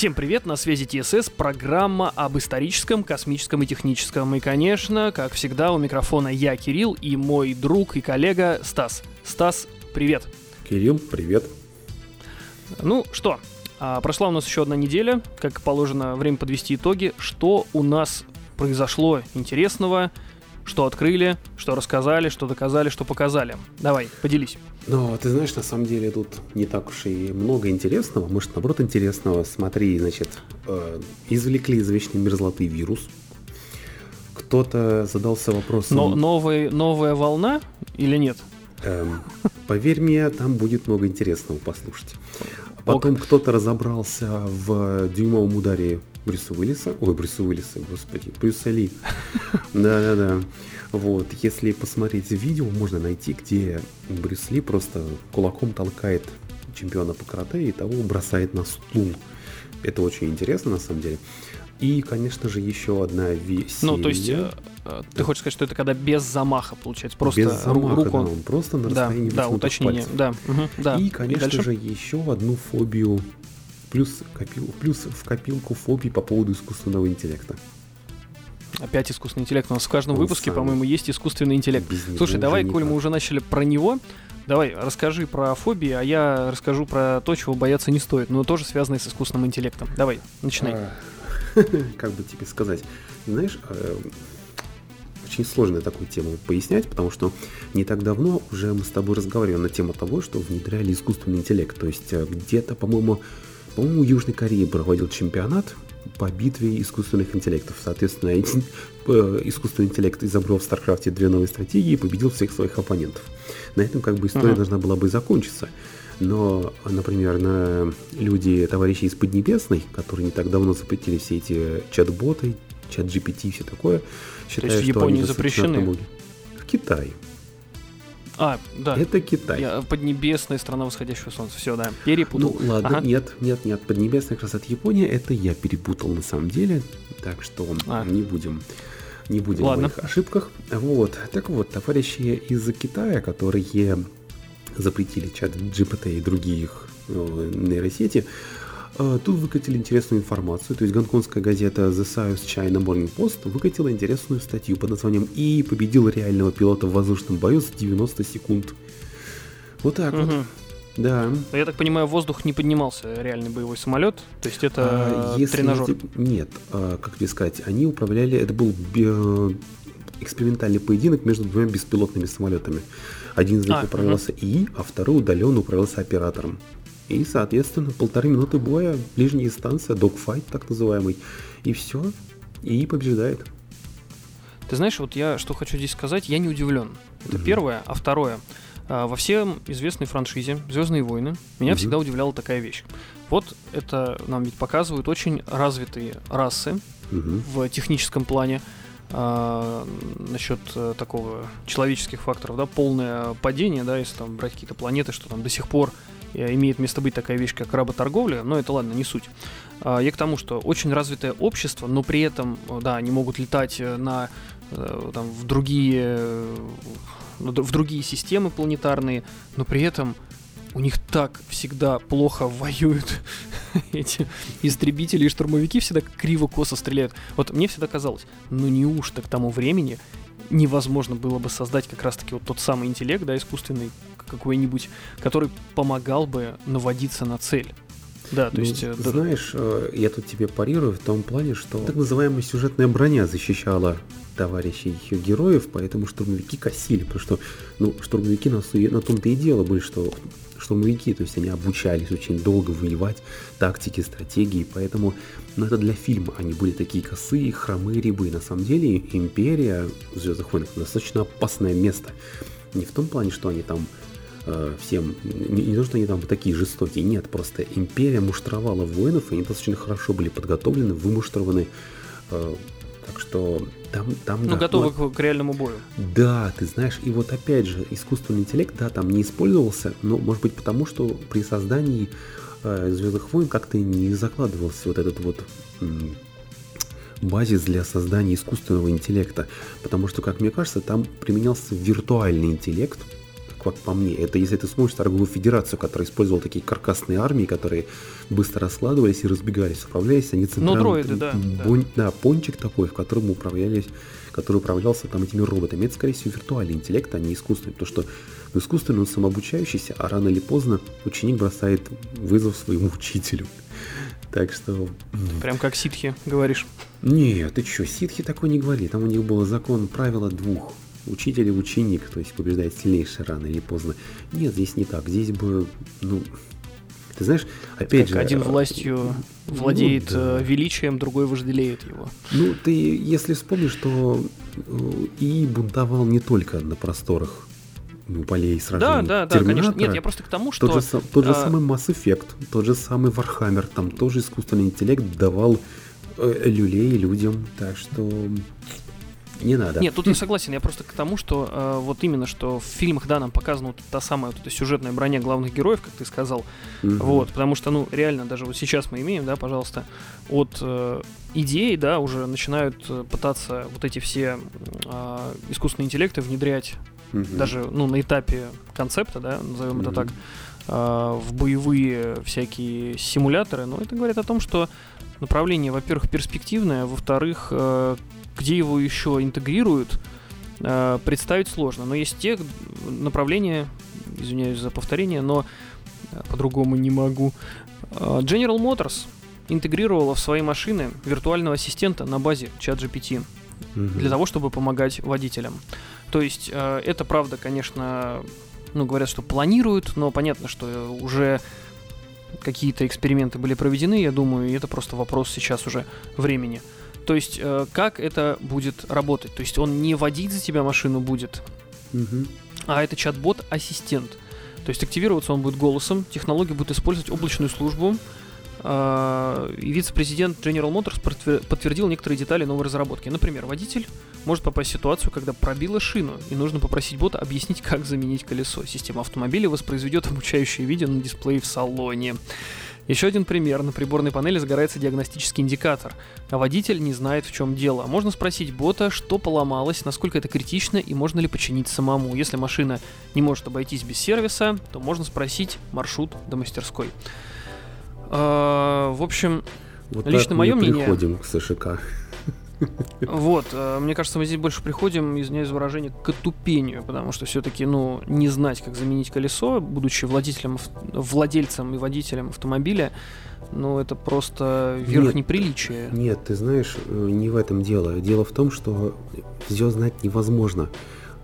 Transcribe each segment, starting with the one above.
Всем привет, на связи ТСС, программа об историческом, космическом и техническом. И, конечно, как всегда, у микрофона я, Кирилл, и мой друг и коллега Стас. Стас, привет. Кирилл, привет. Ну что, прошла у нас еще одна неделя, как положено, время подвести итоги. Что у нас произошло интересного, что открыли, что рассказали, что доказали, что показали. Давай, поделись. Ну, ты знаешь, на самом деле тут не так уж и много интересного. Может, наоборот, интересного. Смотри, значит, извлекли из вечной мерзлоты вирус. Кто-то задался вопросом... Но новая волна или нет? Поверь мне, там будет много интересного послушать. Потом кто-то разобрался в дюймовом ударе Брюса Ли. Да-да-да. Вот, если посмотреть видео, можно найти, где Брюс Ли просто кулаком толкает чемпиона по карате и того бросает на стул. Это очень интересно, на самом деле. И, конечно же, еще одна вещь. Ну, то есть, ты хочешь сказать, что это когда без замаха, получается, просто без замаха, руку... Да, он просто на расстоянии 8 пальцев. Да, да. И, конечно же, еще одну фобию, плюс в копилку фобий по поводу искусственного интеллекта. Опять искусственный интеллект. У нас в каждом выпуске, по-моему, есть искусственный интеллект. Слушай, давай, коль мы уже начали про него, давай, расскажи про фобии, а я расскажу про то, чего бояться не стоит, но тоже связанное с искусственным интеллектом. Давай, начинай. Как бы тебе сказать? Знаешь, очень сложно такую тему пояснять, потому что не так давно уже мы с тобой разговаривали на тему того, что внедряли искусственный интеллект. То есть где-то, по-моему, Южной Корее проводил чемпионат по битве искусственных интеллектов. Соответственно, искусственный интеллект изобрел в Старкрафте 2 новые стратегии и победил всех своих оппонентов. На этом как бы история должна была бы закончиться. Но, например, товарищи из Поднебесной, которые не так давно запретили все эти чат-боты, чат-GPT и все такое, считают, что в Японии запрещены? В Китае. А, да. Это Китай. Поднебесная, страна восходящего солнца. Все, да. Перепутал. Ну, ладно. Ага. Нет. Поднебесная как раз от Японии. Это я перепутал на самом деле. Так что не будем о моих ошибках. Вот. Так вот, товарищи из Китая, которые запретили чат GPT и других нейросети, тут выкатили интересную информацию. То есть гонконгская газета The South China Morning Post выкатила интересную статью под названием «И победил реального пилота в воздушном бою за 90 секунд». Вот так вот. Да. Я так понимаю, в воздух не поднимался реальный боевой самолет? То есть это тренажер? Нет. Как тебе сказать, они управляли... Это был экспериментальный поединок между двумя беспилотными самолетами. Один из них управлялся ИИ, а второй удаленно управлялся оператором. И, соответственно, 1,5 минуты боя, ближняя дистанция, догфайт так называемый, и все, и побеждает. Ты знаешь, вот я что хочу здесь сказать, я не удивлен. Это первое, а второе, во всем известной франшизе «Звёздные войны» меня всегда удивляла такая вещь. Вот это нам ведь показывают очень развитые расы в техническом плане. Насчет такого человеческих факторов, да, полное падение, да, если там брать какие-то планеты, что там до сих пор имеет место быть такая вещь, как работорговля, но это ладно, не суть. Я к тому, что очень развитое общество, но при этом, да, они могут летать в другие системы планетарные, но при этом у них так всегда плохо воюют эти истребители и штурмовики, всегда криво-косо стреляют. Вот мне всегда казалось, неужто к тому времени невозможно было бы создать как раз-таки вот тот самый интеллект, да, искусственный какой-нибудь, который помогал бы наводиться на цель. Да, то есть... Знаешь, я тут тебе парирую в том плане, что так называемая сюжетная броня защищала товарищей героев, поэтому штурмовики косили, потому что штурмовики на том-то и дело были, что штурмовики, то есть они обучались очень долго воевать, тактики, стратегии, поэтому, это для фильма, они были такие косые, хромые рябы. На самом деле Империя в «Звёздных войнах» достаточно опасное место, не в том плане, что они там не то, что они там такие жестокие, нет, просто Империя муштровала воинов, и они достаточно хорошо были подготовлены, вымуштрованы, так что там готовы к реальному бою. Да, ты знаешь, и вот опять же, искусственный интеллект, да, там не использовался, но, может быть, потому что при создании «Звёздных войн» как-то не закладывался вот этот вот базис для создания искусственного интеллекта, потому что, как мне кажется, там применялся виртуальный интеллект, как по мне, это если ты смотришь Торговую Федерацию, которая использовала такие каркасные армии, которые быстро раскладывались и разбегались, управлялись, они центрально... Ну, дроиды, да. Да, пончик такой, в котором управлялись, который управлялся там этими роботами. Это, скорее всего, виртуальный интеллект, а не искусственный, потому что искусственный он самообучающийся, а рано или поздно ученик бросает вызов своему учителю. Так что... Прям как ситхи, говоришь? Нет, ты чё, ситхи такой не говори. Там у них был закон, правило двух. Учитель и ученик, то есть побеждает сильнейший рано или поздно. Нет, здесь не так. Здесь бы, ну... Ты знаешь, опять же... Один властью владеет величием, другой вожделеет его. Ну, ты, если вспомнишь, что и бунтовал не только на просторах полей сражений. Да, конечно. Нет, я просто к тому, что... Тот же самый Mass Effect, тот же самый Warhammer, там тоже искусственный интеллект давал люлей людям, так что... Не надо. Нет, тут я согласен, я просто к тому, что вот именно, что в фильмах, да, нам показана вот та самая вот эта сюжетная броня главных героев, как ты сказал, вот, потому что, ну, реально, даже вот сейчас мы имеем, да, пожалуйста, от идей, да, уже начинают пытаться вот эти все искусственные интеллекты внедрять, даже, ну, на этапе концепта, да, назовем это так, в боевые всякие симуляторы, но это говорит о том, что направление, во-первых, перспективное, во-вторых, где его еще интегрируют, представить сложно. Но есть те направления, извиняюсь за повторение, но по-другому не могу. General Motors интегрировала в свои машины виртуального ассистента на базе ChatGPT для того, чтобы помогать водителям. То есть это, правда, конечно, ну, говорят, что планируют, но понятно, что уже... Какие-то эксперименты были проведены, я думаю, и это просто вопрос сейчас уже времени. То есть, как это будет работать? То есть, он не водить за тебя машину будет, а это чат-бот-ассистент. То есть, активироваться он будет голосом, технология будет использовать облачную службу. И вице-президент General Motors подтвердил некоторые детали новой разработки. Например, водитель может попасть в ситуацию, когда пробило шину, и нужно попросить бота объяснить, как заменить колесо. Система автомобиля воспроизведет обучающее видео на дисплее в салоне. Еще один пример. На приборной панели загорается диагностический индикатор, а водитель не знает, в чем дело. Можно спросить бота, что поломалось, насколько это критично и можно ли починить самому. Если машина не может обойтись без сервиса, то можно спросить маршрут до мастерской. В общем, вот лично мое мнение... Вот так мы приходим к СШК. Вот, мне кажется, мы здесь больше приходим, извиняюсь за выражение, к отупению, потому что все-таки, ну, не знать, как заменить колесо, будучи владельцем и водителем автомобиля, ну, это просто верх неприличия. Нет, ты знаешь, не в этом дело. Дело в том, что все знать невозможно.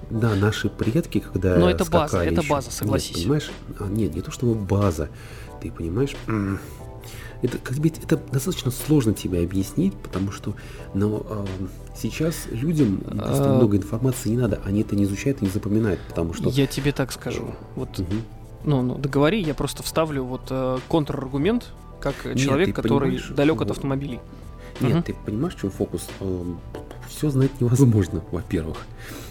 Да, наши предки, когда... Но это база, согласись. Нет, понимаешь? Нет, не то чтобы база. Ты понимаешь, это достаточно сложно тебе объяснить, потому что сейчас людям много информации не надо, они это не изучают и не запоминают, потому что... Я тебе так скажу, вот, договори, я просто вставлю вот контраргумент, как человек, который далек от автомобилей. Нет, ты понимаешь, в чем фокус? Все знать невозможно, во-первых.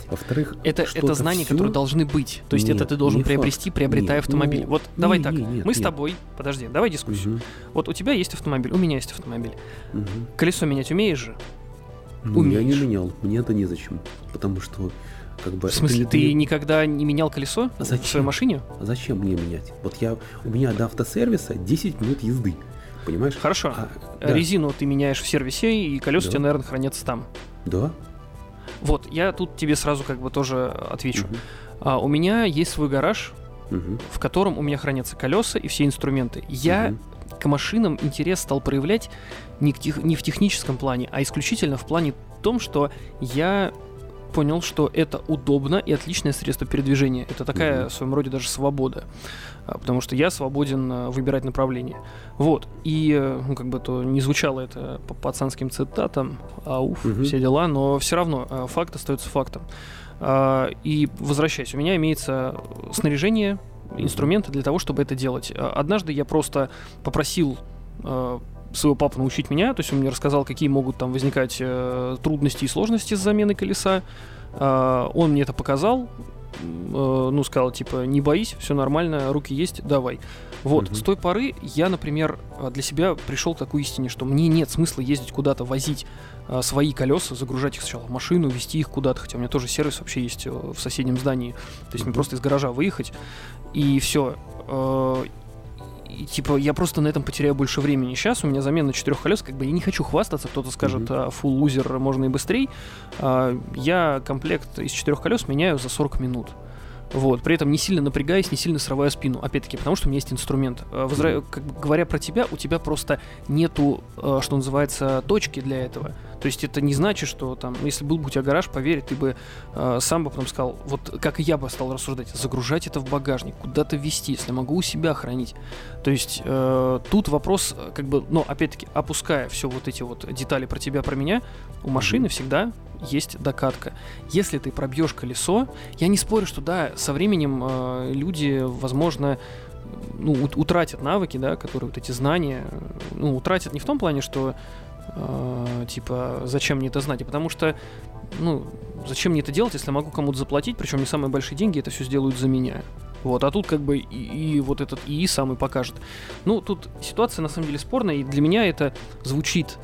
Во-вторых, это знания, которые должны быть. То есть это ты должен приобрести, приобретая автомобиль. Вот давай так, мы с тобой... Подожди, давай дискуссию. Вот у тебя есть автомобиль, у меня есть автомобиль. Колесо менять умеешь же? Я не менял, мне это незачем. Потому что... В смысле, ты никогда не менял колесо в своей машине? Зачем мне менять? Вот у меня до автосервиса 10 минут езды, понимаешь? Хорошо, резину ты меняешь в сервисе, и колеса у тебя, наверное, хранятся там. Да. Вот, я тут тебе сразу как бы тоже отвечу. У меня есть свой гараж, в котором у меня хранятся колеса и все инструменты. Я к машинам интерес стал проявлять не в техническом плане, а исключительно в плане том, что я понял, что это удобно и отличное средство передвижения. Это такая, в своем роде, даже свобода. Потому что я свободен выбирать направление. Вот. И, ну, как бы то не звучало это по пацанским цитатам, все дела, но все равно факт остается фактом. И, возвращаясь, у меня имеется снаряжение, инструменты для того, чтобы это делать. Однажды я просто попросил своего папу научить меня, то есть он мне рассказал, какие могут там возникать трудности и сложности с заменой колеса. Он мне это показал, ну, сказал, типа, не боись, все нормально, руки есть, давай. Вот, с той поры я, например, для себя пришел к такой истине, что мне нет смысла ездить куда-то, возить свои колеса, загружать их сначала в машину, везти их куда-то, хотя у меня тоже сервис вообще есть в соседнем здании, то есть мне просто из гаража выехать, и все. И, типа, я просто на этом потеряю больше времени. Сейчас у меня замена 4 колёс, как бы я не хочу хвастаться, кто-то скажет, фул лузер, можно и быстрее. Я комплект из 4 колёс меняю за 40 минут. Вот, при этом не сильно напрягаясь, не сильно срывая спину. Опять-таки, потому что у меня есть инструмент. Говоря про тебя, у тебя просто нету, что называется, точки для этого. То есть это не значит, что там, если был бы у тебя гараж, поверь, ты бы сам бы потом сказал, вот как и я бы стал рассуждать, загружать это в багажник, куда-то везти, если могу у себя хранить. То есть тут вопрос, как бы, но опять-таки, опуская все вот эти вот детали про тебя, про меня, у машины всегда есть докатка. Если ты пробьешь колесо, я не спорю, что да, со временем люди, возможно, ну, утратят навыки, да, которые вот эти знания, ну, утратят не в том плане, что типа, зачем мне это знать, а потому что, ну, зачем мне это делать, если могу кому-то заплатить, причем не самые большие деньги, это все сделают за меня. Вот, а тут как бы и вот этот ИИ сам и покажет. Ну, тут ситуация на самом деле спорная, и для меня это звучит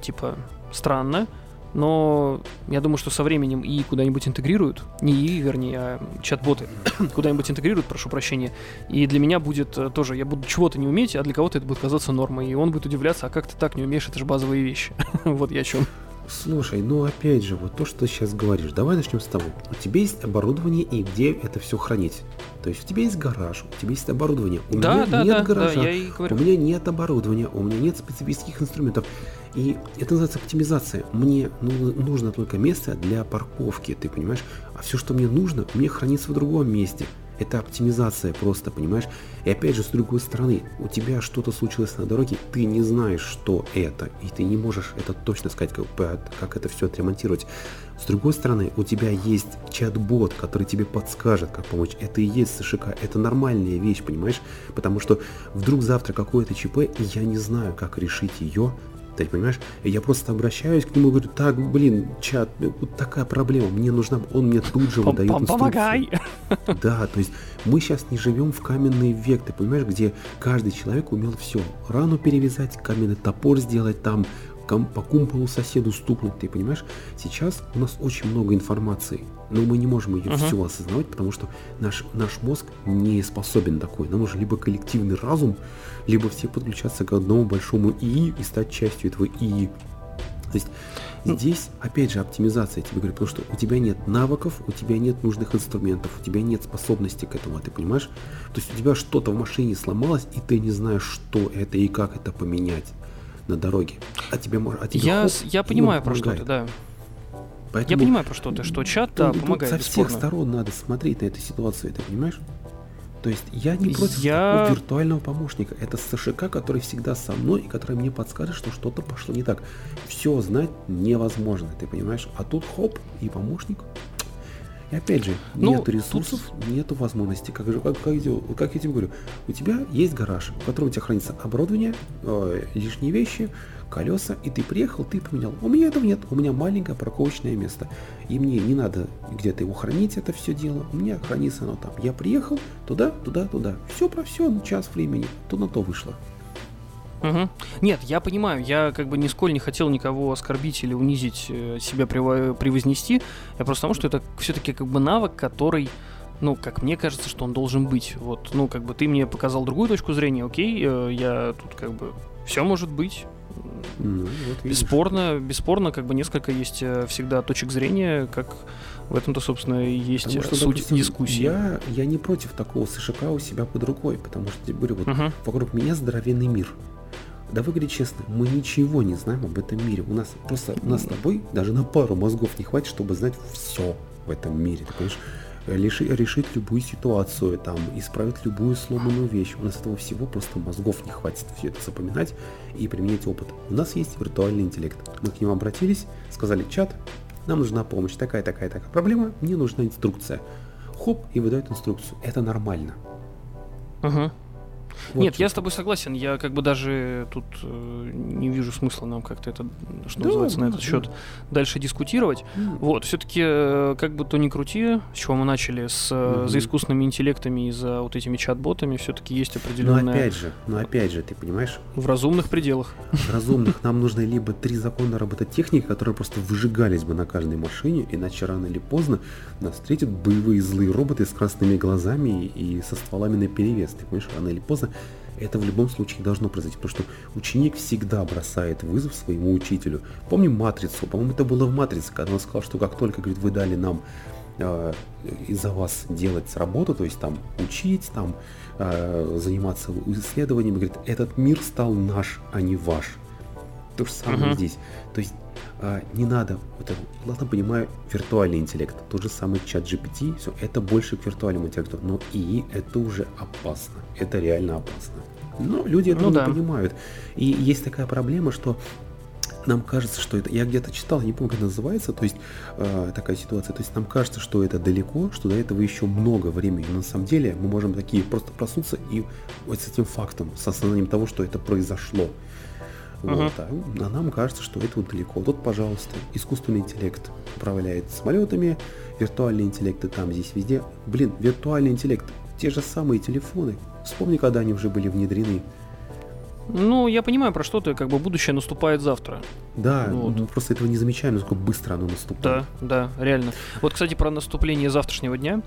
типа странно. Но я думаю, что со временем ИИ куда-нибудь интегрируют. Не ИИ, вернее, а чат-боты куда-нибудь интегрируют, прошу прощения. И для меня будет тоже, я буду чего-то не уметь, а для кого-то это будет казаться нормой. И он будет удивляться, а как ты так не умеешь, это же базовые вещи. Вот я о чем. Слушай, ну опять же, вот то, что ты сейчас говоришь. Давай начнем с того. У тебя есть оборудование и где это все хранить. То есть у тебя есть гараж, у тебя есть оборудование. У меня нет гаража, у меня нет оборудования, у меня нет специфических инструментов. И это называется оптимизация. Мне нужно только место для парковки, ты понимаешь? А все, что мне нужно, у меня хранится в другом месте. Это оптимизация просто, понимаешь? И опять же, с другой стороны, у тебя что-то случилось на дороге, ты не знаешь, что это, и ты не можешь это точно сказать, как это все отремонтировать. С другой стороны, у тебя есть чат-бот, который тебе подскажет, как помочь. Это и есть СШК, это нормальная вещь, понимаешь? Потому что вдруг завтра какое-то ЧП, и я не знаю, как решить ее. Ты понимаешь, я просто обращаюсь к нему и говорю, так, блин, чат, вот такая проблема, мне нужна, он мне тут же выдает инструкцию. Помогай! Да, то есть мы сейчас не живем в каменный век, ты понимаешь, где каждый человек умел все. Рану перевязать, каменный топор сделать, там, по кумполу соседу стукнуть, ты понимаешь. Сейчас у нас очень много информации, но мы не можем ее все осознавать, потому что наш мозг не способен такой. Нам нужен либо коллективный разум, либо все подключаться к одному большому ИИ и стать частью этого ИИ. То есть здесь, опять же, оптимизация, я тебе говорю, потому что у тебя нет навыков, у тебя нет нужных инструментов, у тебя нет способности к этому, ты понимаешь? То есть у тебя что-то в машине сломалось, и ты не знаешь, что это и как это поменять на дороге. Я понимаю, про что ты, да. Поэтому я понимаю, про что ты, что чат помогает. Со всех сторон надо смотреть на эту ситуацию, ты понимаешь? То есть я не против такого виртуального помощника. Это СШК, который всегда со мной и который мне подскажет, что что-то пошло не так. Все знать невозможно, ты понимаешь? А тут хоп, и помощник. И опять же, нет ресурсов, нету возможностей. Как я тебе говорю, у тебя есть гараж, в котором у тебя хранится оборудование, лишние вещи, колеса, и ты приехал, ты поменял. У меня этого нет, у меня маленькое парковочное место. И мне не надо где-то его хранить, это все дело. У меня хранится оно там. Я приехал туда. Все про все, час времени, то на то вышло. Угу. Нет, я понимаю, я как бы нисколько не хотел никого оскорбить или унизить, себя превознести. Я просто потому, что это все-таки как бы навык, который, ну, как мне кажется, что он должен быть. Вот, ну, как бы ты мне показал другую точку зрения, окей, я тут как бы все может быть. Вот бесспорно, как бы несколько есть всегда точек зрения, как в этом-то, собственно, и есть что, суть, допустим, дискуссии. Я не против такого СШК у себя под рукой, потому что, говорю, вот вокруг меня здоровенный мир. Давай говорить честно, мы ничего не знаем об этом мире. У нас с тобой даже на пару мозгов не хватит, чтобы знать все в этом мире. Ты понимаешь? Решить любую ситуацию, там, исправить любую сломанную вещь. У нас этого всего просто мозгов не хватит все это запоминать и применять опыт. У нас есть виртуальный интеллект. Мы к нему обратились, сказали, чат, нам нужна помощь, такая проблема, мне нужна инструкция. Хоп, и выдают инструкцию. Это нормально. Вот. Нет, я с тобой согласен. Я как бы даже тут не вижу смысла нам как-то это, что да, называется, на этот счет дальше дискутировать. Вот, все-таки, как бы то ни крути, с чего мы начали, с, за искусственными интеллектами и за вот этими чат-ботами, все-таки есть определенная... Но опять же, ты понимаешь? В разумных пределах. В разумных нам нужны либо 3 закона робототехники, которые просто выжигались бы на каждой машине, иначе рано или поздно нас встретят боевые злые роботы с красными глазами и со стволами наперевес. Ты понимаешь, рано или поздно это в любом случае должно произойти, потому что ученик всегда бросает вызов своему учителю. Помним «Матрицу», по-моему, это было в «Матрице», когда он сказал, что как только, говорит, вы дали нам из-за вас делать работу, то есть там учить, там заниматься исследованиями, говорит, этот мир стал наш, а не ваш. То же самое здесь. То есть не надо, вот, ладно, понимаю, виртуальный интеллект, тот же самый ChatGPT, все, это больше к виртуальному интеллекту, но ИИ это уже опасно, это реально опасно. Но люди это не понимают. И есть такая проблема, что нам кажется, что это, я где-то читал, не помню, как это называется, то есть такая ситуация, то есть нам кажется, что это далеко, что до этого еще много времени, но на самом деле мы можем такие просто проснуться и вот с этим фактом, с осознанием того, что это произошло. Вот, а нам кажется, что это вот далеко. Вот, пожалуйста, искусственный интеллект управляет самолетами, виртуальный интеллект и там, здесь, везде. Блин, виртуальный интеллект, те же самые телефоны. Вспомни, когда они уже были внедрены. Ну, я понимаю, про что ты, как бы будущее наступает завтра. Да, вот. Мы просто этого не замечаем, насколько быстро оно наступает. Да, реально. Вот, кстати, про наступление завтрашнего дня.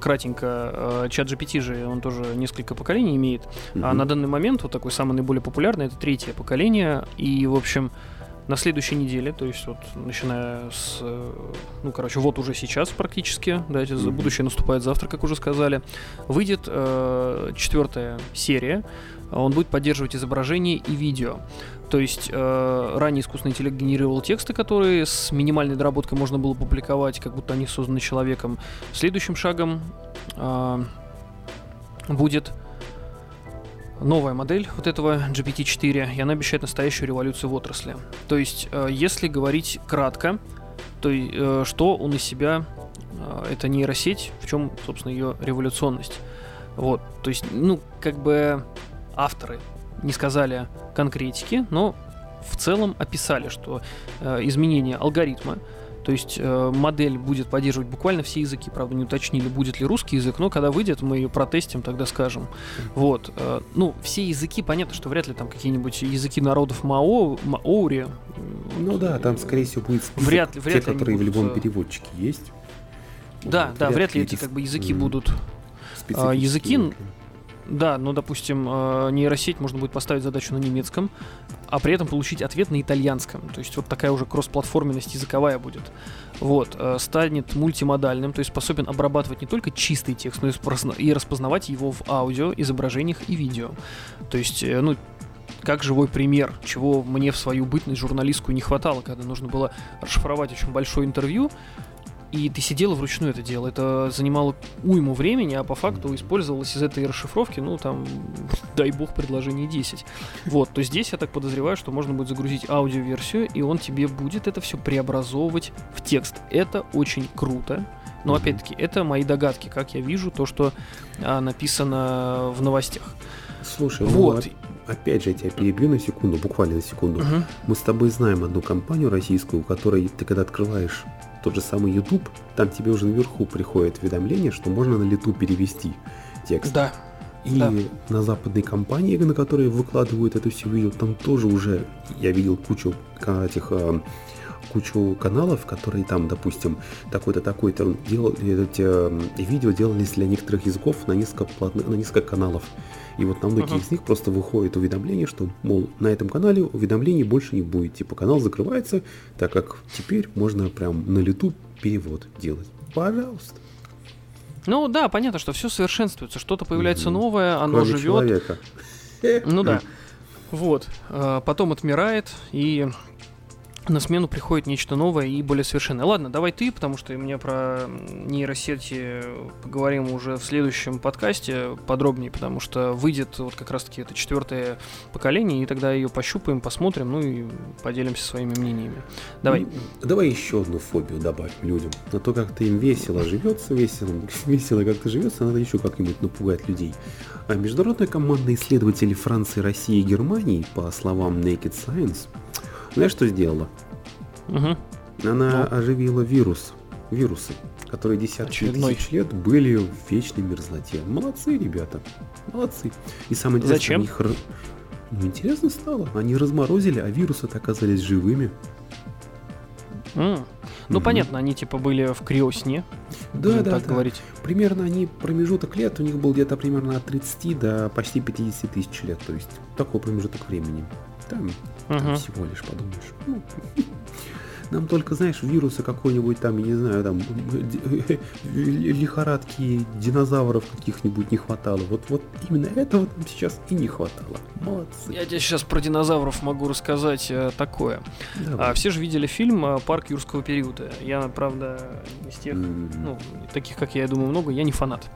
Кратенько, ChatGPT же, он тоже несколько поколений имеет. А на данный момент, вот такой самый наиболее популярный, это 3-е поколение. И, в общем, на следующей неделе, то есть вот начиная с, вот уже сейчас практически, да, будущее наступает завтра, как уже сказали, выйдет 4-я серия. Он будет поддерживать изображение и видео. То есть ранее искусственный интеллект генерировал тексты, которые с минимальной доработкой можно было публиковать, как будто они созданы человеком. Следующим шагом будет новая модель вот этого GPT 4, и она обещает настоящую революцию в отрасли. То есть, если говорить кратко, то что он из себя, это нейросеть, в чем, собственно, ее революционность. Вот, то есть, авторы не сказали конкретики, но в целом описали, что изменение алгоритма, то есть модель будет поддерживать буквально все языки, правда не уточнили, будет ли русский язык, но когда выйдет, мы ее протестим, тогда скажем. Вот, все языки, понятно, что вряд ли там какие-нибудь языки народов маори. Там, скорее всего, будет список, вряд ли те, которые будут... в любом переводчике есть. Да, вот, вряд ли эти языки будут. Языки... Да, но, допустим, нейросеть можно будет поставить задачу на немецком, а при этом получить ответ на итальянском. То есть вот такая уже кроссплатформенность языковая будет. Вот, станет мультимодальным, то есть способен обрабатывать не только чистый текст, но и распознавать его в аудио, изображениях и видео. То есть, как живой пример, чего мне в свою бытность журналистскую не хватало, когда нужно было расшифровать очень большое интервью, и ты сидела вручную это дело. Это занимало уйму времени, а по факту использовалось из этой расшифровки, дай бог, предложений 10. Вот, то здесь, я так подозреваю, что можно будет загрузить аудиоверсию, и он тебе будет это все преобразовывать в текст. Это очень круто. Но, опять-таки, это мои догадки, как я вижу то, что написано в новостях. Слушай, вот... Опять же, я тебя перебью на секунду, буквально на секунду. Мы с тобой знаем одну компанию российскую, у которой ты, когда открываешь тот же самый YouTube, там тебе уже наверху приходит уведомление, что можно на лету перевести текст. Да. И на западной компании, на которые выкладывают это все видео, там тоже уже я видел кучу каналов, которые там, допустим, такой-то видео делались для некоторых языков на несколько каналов. И вот на многие из них просто выходит уведомление, что, мол, на этом канале уведомлений больше не будет. Типа канал закрывается, так как теперь можно прям на лету перевод делать. Пожалуйста. Ну да, понятно, что все совершенствуется, что-то появляется новое, оно живет. Человека. Ну да. Вот. Потом отмирает, и на смену приходит нечто новое и более совершенное. Ладно, давай ты, потому что мне про нейросети поговорим уже в следующем подкасте подробнее, потому что выйдет вот как раз-таки это 4-е поколение, и тогда ее пощупаем, посмотрим, ну и поделимся своими мнениями. Давай. Давай еще одну фобию добавим людям. На то, как-то им весело живется, весело как-то живется, надо еще как-нибудь напугать людей. А международная команда исследователей Франции, России и Германии, по словам Naked Science, знаешь, что сделала? Угу. Она оживила вирусы, которые десятки тысяч лет были в вечной мерзлоте. Молодцы, ребята, молодцы. И самое интересное, зачем? Интересно стало. Они разморозили, а вирусы-то оказались живыми. Ну, понятно, они типа были в криосне. Да. Говорить. Примерно они промежуток лет, у них был где-то примерно от 30 до почти 50 тысяч лет. То есть такой промежуток времени. Там всего лишь подумаешь. Ну, нам только, знаешь, вирусы какой-нибудь там, я не знаю, там лихорадки динозавров каких-нибудь не хватало. Вот именно этого нам сейчас и не хватало. Молодцы. Я тебе сейчас про динозавров могу рассказать такое. Давай. Все же видели фильм «Парк юрского периода». Я, правда, из тех, таких, как я думаю, много, я не фанат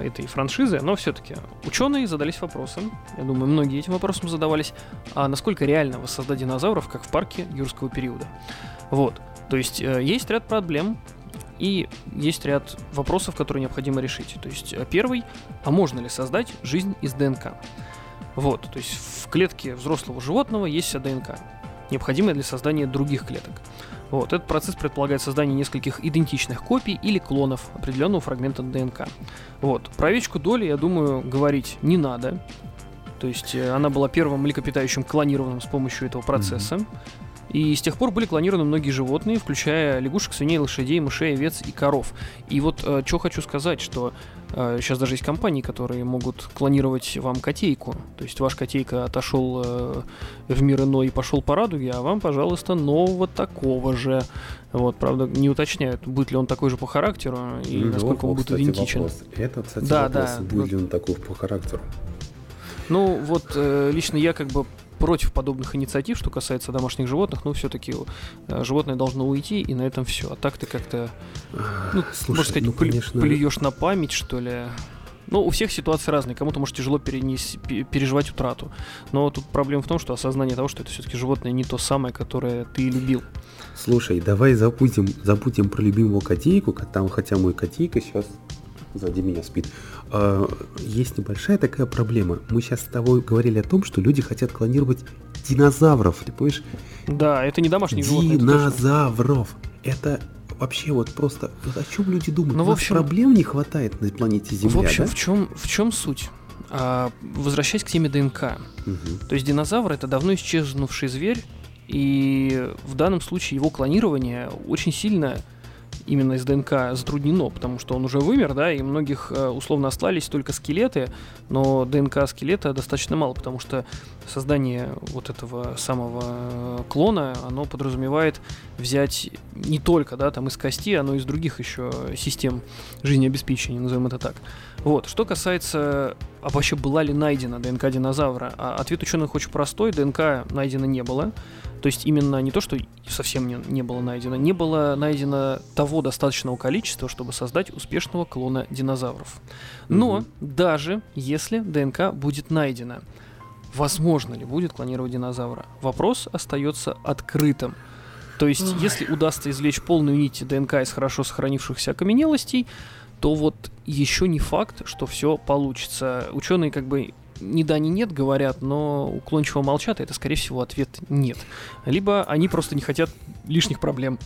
этой франшизы, но все-таки ученые задались вопросом, я думаю, многие этим вопросом задавались, а насколько реально воссоздать динозавров, как в парке юрского периода. Вот, то есть есть ряд проблем и есть ряд вопросов, которые необходимо решить. То есть первый, а можно ли создать жизнь из ДНК? Вот, то есть в клетке взрослого животного есть вся ДНК, необходимая для создания других клеток. Вот, этот процесс предполагает создание нескольких идентичных копий или клонов определенного фрагмента ДНК. Вот, про овечку Долли, я думаю, говорить не надо. То есть она была первым млекопитающим клонированным с помощью этого процесса. И с тех пор были клонированы многие животные, включая лягушек, свиней, лошадей, мышей, овец и коров. И вот что хочу сказать, что сейчас даже есть компании, которые могут клонировать вам котейку. То есть ваш котейка отошел в мир иной и пошел по радуге, а вам, пожалуйста, нового такого же. Вот, правда, не уточняют, будет ли он такой же по характеру и насколько он будет идентичен. Это, кстати, вопрос, будет ли он такой по характеру. Ну, вот лично я как бы против подобных инициатив, что касается домашних животных, но все-таки животное должно уйти, и на этом все. А так ты как-то, конечно, плюешь на память, что ли. Ну, у всех ситуации разные. Кому-то, может, тяжело переживать утрату. Но тут проблема в том, что осознание того, что это все-таки животное не то самое, которое ты любил. Слушай, давай забудем про любимого котейку, хотя мой котейка сейчас сзади меня спит. Есть небольшая такая проблема. Мы сейчас с тобой говорили о том, что люди хотят клонировать динозавров. Ты понимаешь? Да, это не домашние животные. Динозавров. Это вообще вот просто... Вот о чем люди думают? Ну, в общем, проблем не хватает на планете Земля. В общем, да? в чем суть? Возвращаясь к теме ДНК. То есть динозавр — это давно исчезнувший зверь. И в данном случае его клонирование очень сильно... именно из ДНК затруднено, потому что он уже вымер, да, и многих условно остались только скелеты, но ДНК скелета достаточно мало, потому что создание вот этого самого клона, оно подразумевает взять не только, да, там из кости, но и из других еще систем жизнеобеспечения, назовем это так. Вот, что касается, а вообще была ли найдена ДНК динозавра, ответ ученых очень простой, ДНК найдено не было. То есть именно не то, что совсем не было найдено, не было найдено того достаточного количества, чтобы создать успешного клона динозавров. Но даже если ДНК будет найдена, возможно ли будет клонировать динозавра? Вопрос остается открытым. То есть если удастся извлечь полную нить ДНК из хорошо сохранившихся окаменелостей, то вот еще не факт, что все получится. Ученые как бы... ни да, ни нет говорят, но уклончиво молчат, и это, скорее всего, ответ нет. Либо они просто не хотят лишних проблем.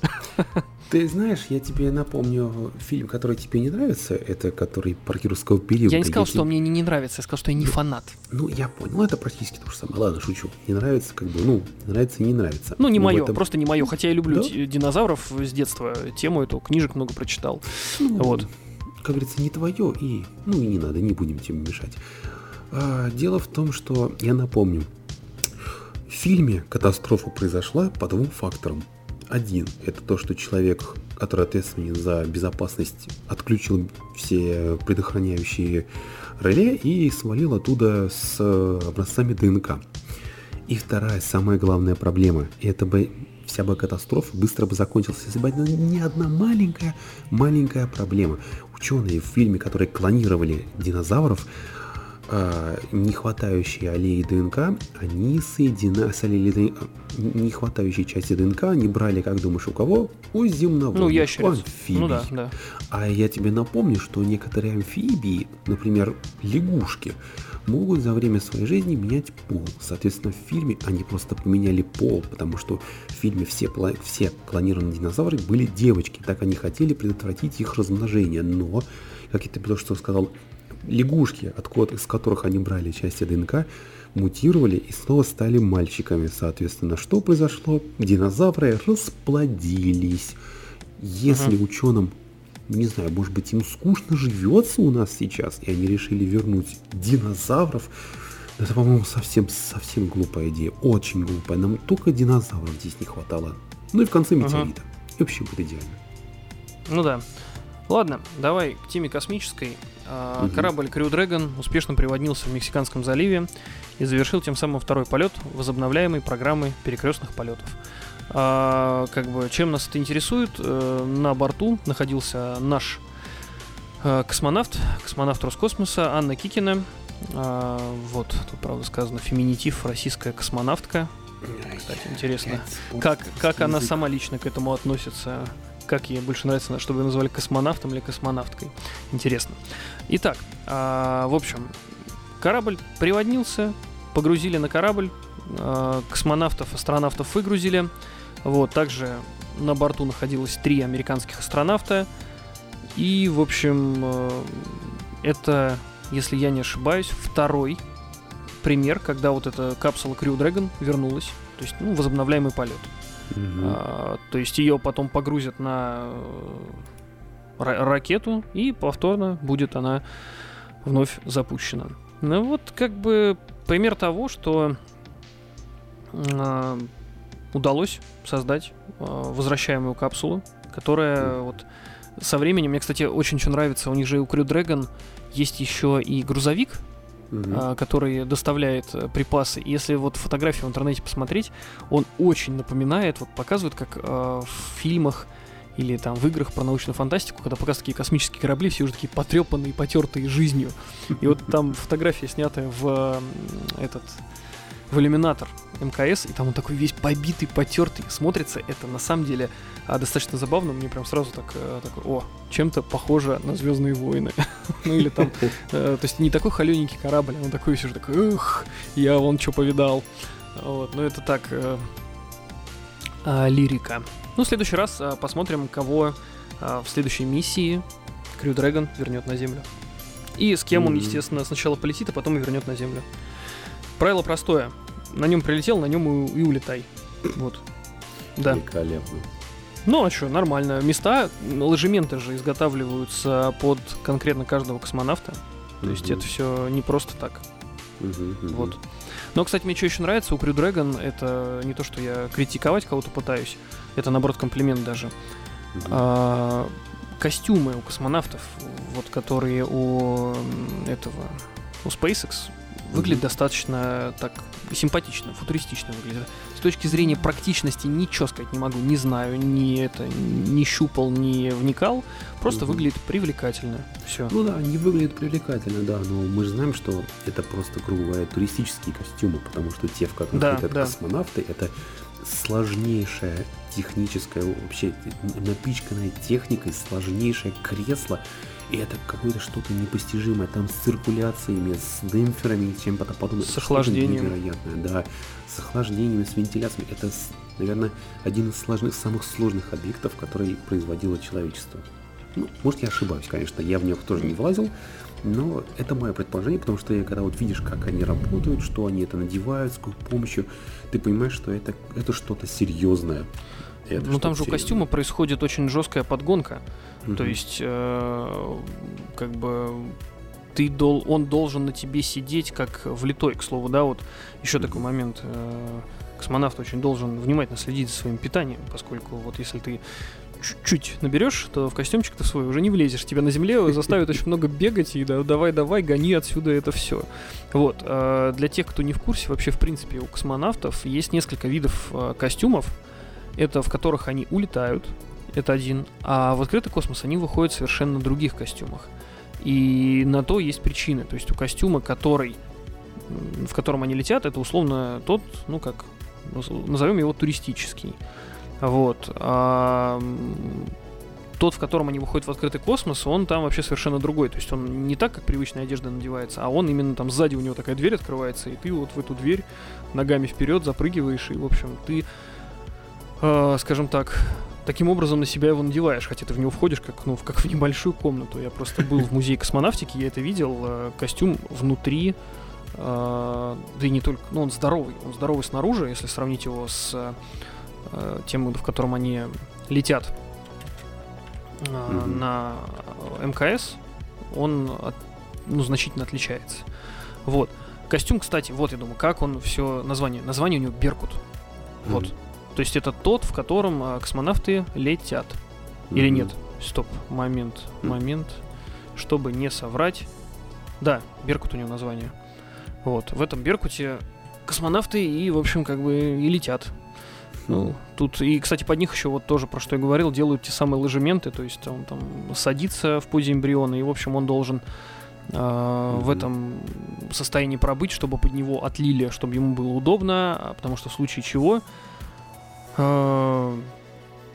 Ты знаешь, я тебе напомню фильм, который тебе не нравится, это который «Парк юрского периода». Я не сказал, что мне не нравится, я сказал, что я не фанат. Ну, я понял, это практически то же самое. Ладно, шучу. Не нравится, как бы, нравится и не нравится. Ну, не мое, просто не мое. Хотя я люблю динозавров с детства, тему эту, книжек много прочитал. Вот. Как говорится, не твое, и не надо, не будем тебе мешать. Дело в том, что, я напомню, в фильме катастрофа произошла по двум факторам. Один – это то, что человек, который ответственен за безопасность, отключил все предохраняющие реле и свалил оттуда с образцами ДНК. И вторая, самая главная проблема – это вся бы катастрофа быстро бы закончилась, если бы не одна маленькая проблема. Ученые в фильме, которые клонировали динозавров, нехватающие аллеи ДНК, они соединяли с аллеей нехватающей части ДНК, они брали, как думаешь, у кого? У земноводных, ну, ящериц, у амфибий. Ну, да. А я тебе напомню, что некоторые амфибии, например, лягушки, могут за время своей жизни менять пол. Соответственно, в фильме они просто поменяли пол, потому что в фильме все клонированные динозавры были девочки, так они хотели предотвратить их размножение. Но, как я тебе только что сказал, лягушки, из которых они брали части ДНК, мутировали и снова стали мальчиками. Соответственно, что произошло? Динозавры расплодились. Если ученым, не знаю, может быть, им скучно живется у нас сейчас, и они решили вернуть динозавров, это, по-моему, совсем глупая идея. Очень глупая. Нам только динозавров здесь не хватало. Ну и в конце метеорита. И вообще будет идеально. Ну да. Ладно, давай к теме космической. Корабль Crew Dragon успешно приводнился в Мексиканском заливе и завершил тем самым второй полет возобновляемой программы перекрестных полетов. Чем нас это интересует? На борту находился наш космонавт Роскосмоса Анна Кикина. Вот, тут, правда, сказано феминитив «российская космонавтка». Кстати, интересно, как она сама лично к этому относится. Как ей больше нравится, чтобы ее назвали космонавтом или космонавткой. Интересно. Итак, в общем, корабль приводнился, погрузили на корабль, космонавтов, астронавтов выгрузили. Вот, также на борту находилось 3 американских астронавта. И, в общем, это, если я не ошибаюсь, второй пример, когда вот эта капсула Crew Dragon вернулась. То есть, возобновляемый полет. То есть ее потом погрузят на ракету, и повторно будет она вновь запущена. Ну вот пример того, что удалось создать возвращаемую капсулу, которая вот со временем, мне, кстати, очень нравится, у них же у Crew Dragon есть еще и грузовик, который доставляет припасы. Если вот фотографии в интернете посмотреть, он очень напоминает, показывает, как в фильмах или там в играх про научную фантастику, когда показывают такие космические корабли, все уже такие потрепанные, потертые жизнью. И вот там фотография, снятая в иллюминатор МКС, и там он такой весь побитый, потертый. Смотрится это на самом деле достаточно забавно. Мне прям сразу чем-то похоже на «Звёздные войны». Ну или там, то есть не такой холёненький корабль, он такой все же такой, я вон что повидал. Вот, но это так, лирика. Ну, в следующий раз посмотрим, кого в следующей миссии Crew Dragon вернет на Землю. И с кем он, естественно, сначала полетит, а потом и вернет на Землю. Правило простое. На нем прилетел, на нем и улетай. Вот. Да. Великолепно. Ну, а что, нормально. Места, ложементы же изготавливаются под конкретно каждого космонавта. То есть это все не просто так. Вот. Но, кстати, мне что еще нравится, у Crew Dragon, это не то, что я критиковать кого-то пытаюсь, это, наоборот, комплимент даже. Костюмы у космонавтов, которые у SpaceX, выглядит достаточно так симпатично, футуристично выглядит. С точки зрения практичности ничего сказать не могу, не знаю, не щупал, не вникал, просто выглядит привлекательно. Все. Ну да, не выглядит привлекательно, да, но мы же знаем, что это просто, грубо говоря, туристические костюмы, потому что те, в которых космонавты, это сложнейшая техническая, вообще напичканная техникой, сложнейшее кресло. И это какое-то что-то непостижимое, там с циркуляциями, с демпферами, чем потом подумать. С охлаждением. Невероятное, да. С охлаждениями, с вентиляциями. Это, наверное, один из самых сложных объектов, который производило человечество. Ну, может, я ошибаюсь, конечно, я в него тоже не влазил, но это мое предположение, потому что когда видишь, как они работают, что они это надевают, с какой помощью, ты понимаешь, что это что-то серьезное. Ну там же у костюма происходит очень жесткая подгонка. То есть он должен на тебе сидеть как влитой, к слову, да, вот еще такой момент. Космонавт очень должен внимательно следить за своим питанием, поскольку если ты чуть-чуть наберешь, то в костюмчик ты свой уже не влезешь. Тебя на земле заставят очень много бегать, и давай, гони отсюда это все. Вот. Для тех, кто не в курсе, вообще в принципе у космонавтов есть несколько видов костюмов. это в которых они улетают, это один, а в открытый космос они выходят в совершенно других костюмах. И на то есть причины. То есть у костюма, в котором они летят, это условно тот, ну как, назовем его туристический. Вот. А тот, в котором они выходят в открытый космос, он там вообще совершенно другой. То есть он не так, как привычная одежда надевается, а он именно там сзади у него такая дверь открывается, и ты вот в эту дверь ногами вперед запрыгиваешь, и, в общем, ты, скажем так, таким образом на себя его надеваешь, хотя ты в него входишь как в небольшую комнату. Я просто был в музее космонавтики, я это видел, костюм внутри, да и не только, но он здоровый снаружи, если сравнить его с тем, в котором они летят на МКС, он значительно отличается. Вот. Костюм, кстати, вот я думаю, как он все... Название у него Беркут. Вот. То есть это тот, в котором космонавты летят. Или нет? Стоп. Момент. Чтобы не соврать. Да, Беркут у него название. Вот. В этом Беркуте космонавты и, в общем, как бы и летят. Ну, тут, и, кстати, под них еще вот тоже, про что я говорил, делают те самые ложементы, то есть он там садится в позе эмбриона, и, в общем, он должен в этом состоянии пробыть, чтобы под него отлили, чтобы ему было удобно, потому что в случае чего,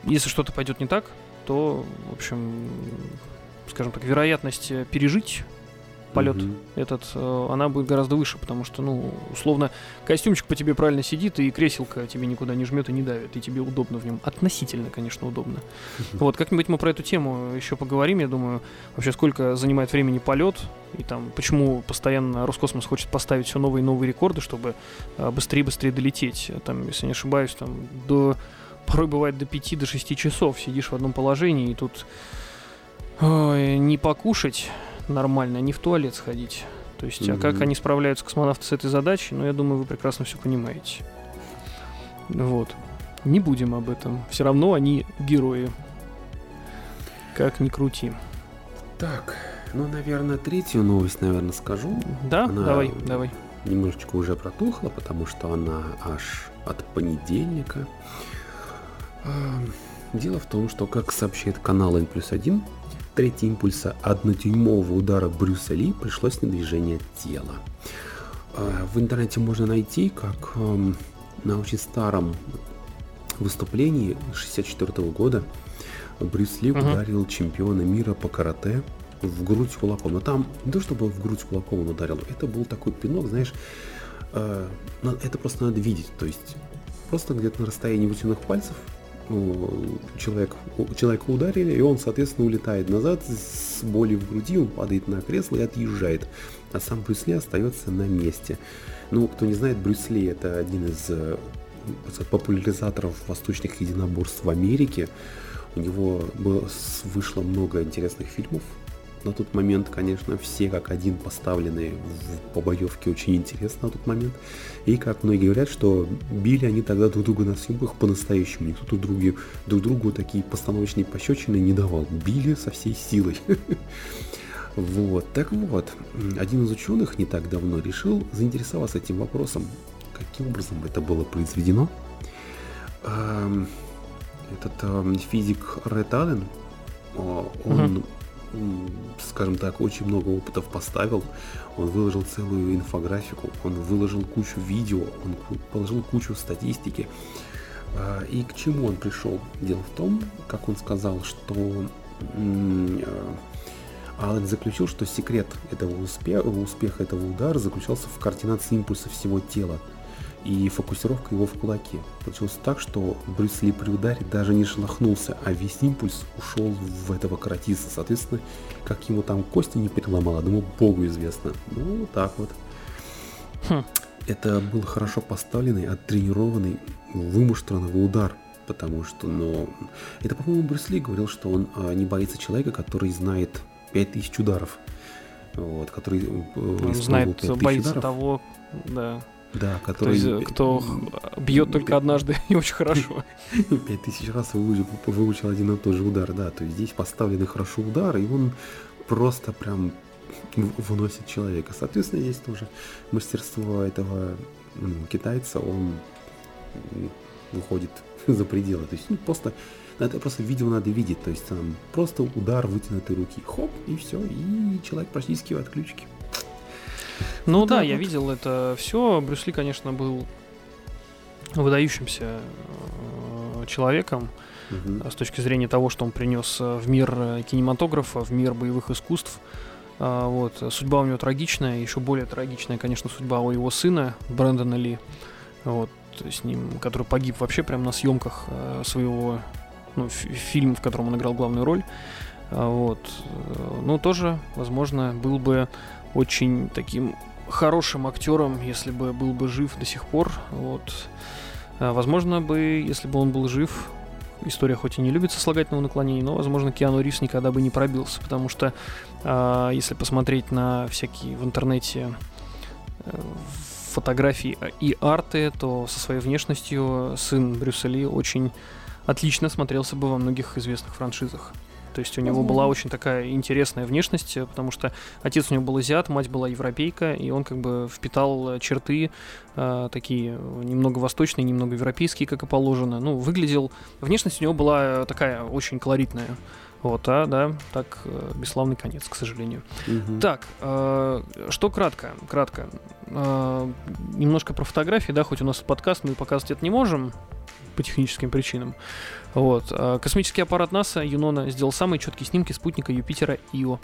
если что-то пойдет не так, то, в общем, скажем так, вероятность пережить полет этот, она будет гораздо выше, потому что, ну, условно, костюмчик по тебе правильно сидит, и креселка тебе никуда не жмет и не давит, и тебе удобно в нем. Относительно, конечно, удобно. Вот, как-нибудь мы про эту тему еще поговорим, я думаю, вообще сколько занимает времени полет, и там, почему постоянно Роскосмос хочет поставить все новые и новые рекорды, чтобы быстрее долететь. Там, если не ошибаюсь, там, порой бывает до 5-6 часов сидишь в одном положении, и тут не покушать нормально, а не в туалет сходить. То есть, а как они справляются, космонавты, с этой задачей, ну, я думаю, вы прекрасно все понимаете. Вот. Не будем об этом. Все равно они герои. Как ни крути. Так, ну, наверное, третью новость, скажу. Да? Она давай. Немножечко уже протухла, потому что она аж от понедельника. Дело в том, что, как сообщает канал N+1, третьего импульса 1-дюймового удара Брюса Ли пришлось на движение тела. В интернете можно найти, как на очень старом выступлении 1964 года Брюс Ли ударил чемпиона мира по карате в грудь кулаком. Но там не то, чтобы в грудь кулаком он ударил, это был такой пинок, знаешь, это просто надо видеть. То есть просто где-то на расстоянии вытянутых пальцев человека ударили, и он, соответственно, улетает назад с болью в груди, он падает на кресло и отъезжает. А сам Брюс Ли остается на месте. Ну, кто не знает, Брюс Ли — это один из популяризаторов восточных единоборств в Америке. У него вышло много интересных фильмов. На тот момент, конечно, все как один поставлены по боевке очень интересно на тот момент. И как многие говорят, что били они тогда друг друга на съемках по-настоящему. Никто друг другу такие постановочные пощечины не давал. Били со всей силой. Вот, так вот, один из ученых не так давно решил заинтересоваться этим вопросом. Каким образом это было произведено? Этот физик Ред Аллен, он, скажем так, очень много опытов поставил, он выложил целую инфографику, он выложил кучу видео, он положил кучу статистики. И к чему он пришел? Дело в том, как он сказал, что Аллен заключил, что секрет этого успеха этого удара заключался в координации импульса всего тела и фокусировка его в кулаке. Получилось так, что Брюс Ли при ударе даже не шелохнулся, а весь импульс ушел в этого каратиста. Соответственно, как ему там кости не переломало, думаю, богу известно. Ну, вот так вот. Это был хорошо поставленный, оттренированный, вымуштрованный удар. Потому что, это, по-моему, Брюс Ли говорил, что он не боится человека, который знает 5000 ударов. Вот, который он знает, боится ударов. Того, да. Да, который... кто бьет только однажды и очень хорошо. 5000 раз выучил один и тот же удар, да. То есть здесь поставлены хорошо удары, и он просто прям выносит человека. Соответственно, есть тоже мастерство этого китайца. Он выходит за пределы. То есть просто видео надо видеть. То есть там просто удар вытянутой руки. Хоп, и все. И человек практически в отключке. Ну вот да, я видел это все. Брюс Ли, конечно, был выдающимся человеком. С точки зрения того, что он принес в мир кинематографа, в мир боевых искусств. Вот. Судьба у него трагичная, еще более трагичная, конечно, судьба у его сына Брэндона Ли, вот, с ним, который погиб вообще прямо на съемках своего фильма, в котором он играл главную роль. Вот. Но тоже, возможно, был бы очень таким хорошим актером, если бы был бы жив до сих пор. Вот. Возможно бы, если бы он был жив... История хоть и не любит сослагательного наклонения, но, возможно, Киану Ривз никогда бы не пробился, потому что, если посмотреть на всякие в интернете фотографии и арты, то со своей внешностью сын Брюса Ли очень отлично смотрелся бы во многих известных франшизах. То есть у него была очень такая интересная внешность, потому что отец у него был азиат, мать была европейка, и он как бы впитал черты такие немного восточные, немного европейские, как и положено. Ну, выглядел... Внешность у него была такая очень колоритная. Вот, так, бесславный конец, к сожалению. Так, что кратко. Немножко про фотографии, да, хоть у нас подкаст, мы показывать это не можем по техническим причинам. Вот. Космический аппарат НАСА Юнона сделал самые четкие снимки спутника Юпитера Ио.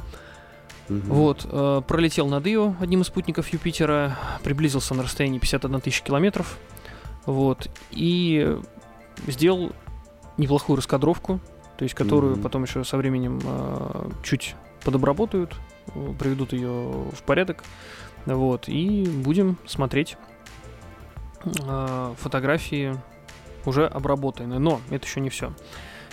Вот. Пролетел над Ио, одним из спутников Юпитера, приблизился на расстоянии 51 тысяча километров. Вот. И сделал неплохую раскадровку, то есть которую потом еще со временем чуть подобработают, приведут ее в порядок. Вот. И будем смотреть фотографии уже обработаны, но это еще не все.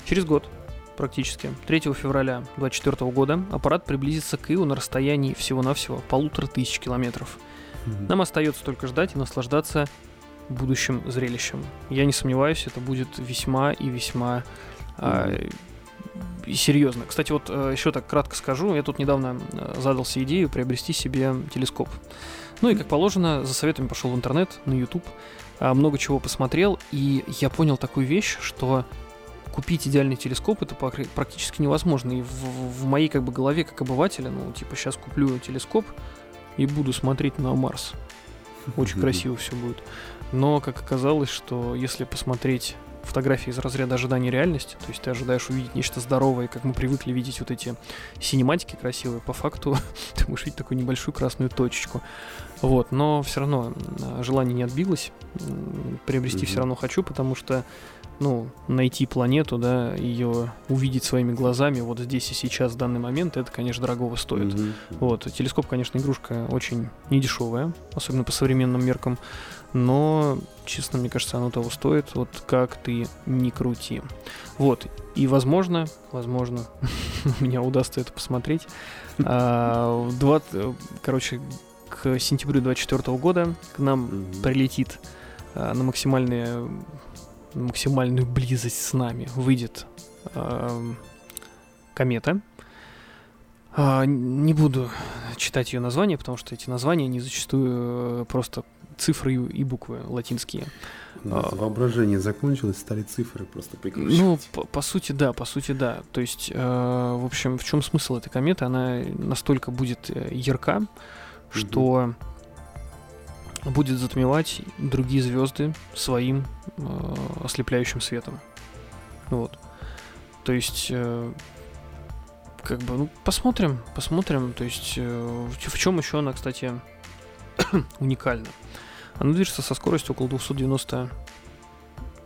Через год, практически, 3 февраля 2024 года, аппарат приблизится к Ио на расстоянии всего-навсего 1500 километров. Нам остается только ждать и наслаждаться будущим зрелищем. Я не сомневаюсь, это будет весьма и весьма серьезно. Кстати, вот еще так кратко скажу, я тут недавно задался идею приобрести себе телескоп. Ну и, как положено, за советами пошел в интернет, на YouTube, много чего посмотрел, и я понял такую вещь, что купить идеальный телескоп — это практически невозможно. И в моей как бы голове, как обывателя, сейчас куплю телескоп и буду смотреть на Марс. Очень красиво все будет. Но, как оказалось, что если посмотреть фотографии из разряда ожидания реальности, то есть ты ожидаешь увидеть нечто здоровое, как мы привыкли видеть вот эти синематики красивые, по факту ты можешь видеть такую небольшую красную точечку. Вот, но все равно желание не отбилось, приобрести все равно хочу, потому что, найти планету, да, ее увидеть своими глазами вот здесь и сейчас, в данный момент, это, конечно, дорогого стоит. Вот, телескоп, конечно, игрушка очень недешевая, особенно по современным меркам, но, честно, мне кажется, оно того стоит, вот как ты ни крути. Вот, и возможно, у меня удастся это посмотреть. К сентябрю 2024 года к нам прилетит на максимальную близость с нами, выйдет комета. Не буду читать ее название, потому что эти названия, они зачастую просто цифры и буквы латинские. Воображение закончилось, стали цифры просто прикручивать. По сути, да. То есть, в общем, в чем смысл этой кометы? Она настолько будет ярка, что будет затмевать другие звезды своим ослепляющим светом. Вот. То есть, посмотрим. То есть, в чем еще она, кстати, уникальна? Она движется со скоростью около 290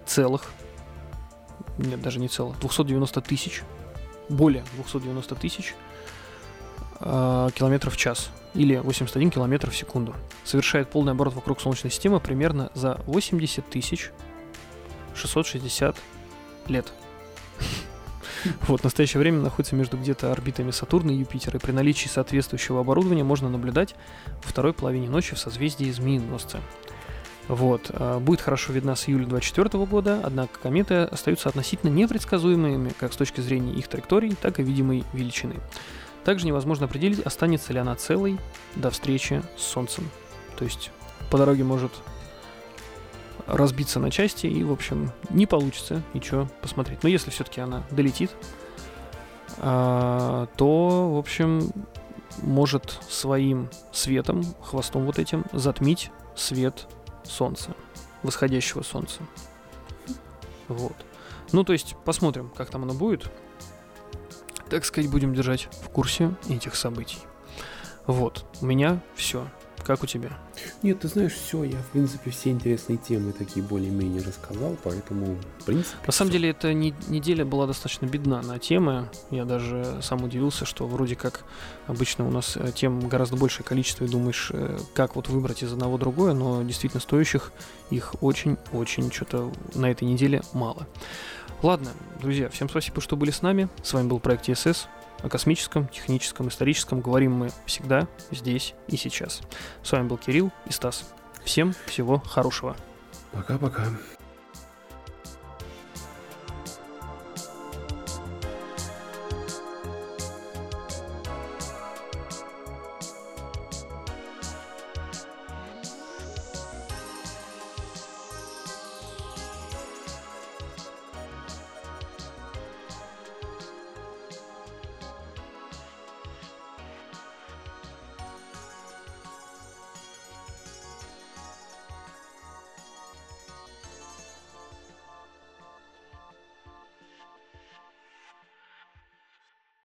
тысяч километров в час, или 81 километр в секунду. Совершает полный оборот вокруг Солнечной системы примерно за 80 660 лет. Вот, в настоящее время находится между где-то орбитами Сатурна и Юпитера, и при наличии соответствующего оборудования можно наблюдать во второй половине ночи в созвездии Змееносца. Вот. Будет хорошо видна с июля 2024 года, однако кометы остаются относительно непредсказуемыми как с точки зрения их траекторий, так и видимой величины. Также невозможно определить, останется ли она целой до встречи с Солнцем. То есть по дороге может разбиться на части, и, в общем, не получится ничего посмотреть. Но если все-таки она долетит, то, в общем, может своим светом, хвостом вот этим, затмить свет солнца, восходящего солнца. Вот. Ну, то есть, посмотрим, как там оно будет. Так сказать, будем держать в курсе этих событий. Вот, у меня все. Как у тебя? Нет, ты знаешь, все, я, в принципе, все интересные темы такие более-менее рассказал, поэтому, в принципе... На самом деле, эта неделя была достаточно бедна на темы. Я даже сам удивился, что вроде как обычно у нас тем гораздо большее количество, и думаешь, как вот выбрать из одного другое, но действительно стоящих их очень-очень что-то на этой неделе мало. Ладно, друзья, всем спасибо, что были с нами. С вами был проект ТСС. О космическом, техническом, историческом говорим мы всегда, здесь и сейчас. С вами был Кирилл и Стас. Всем всего хорошего. Пока-пока.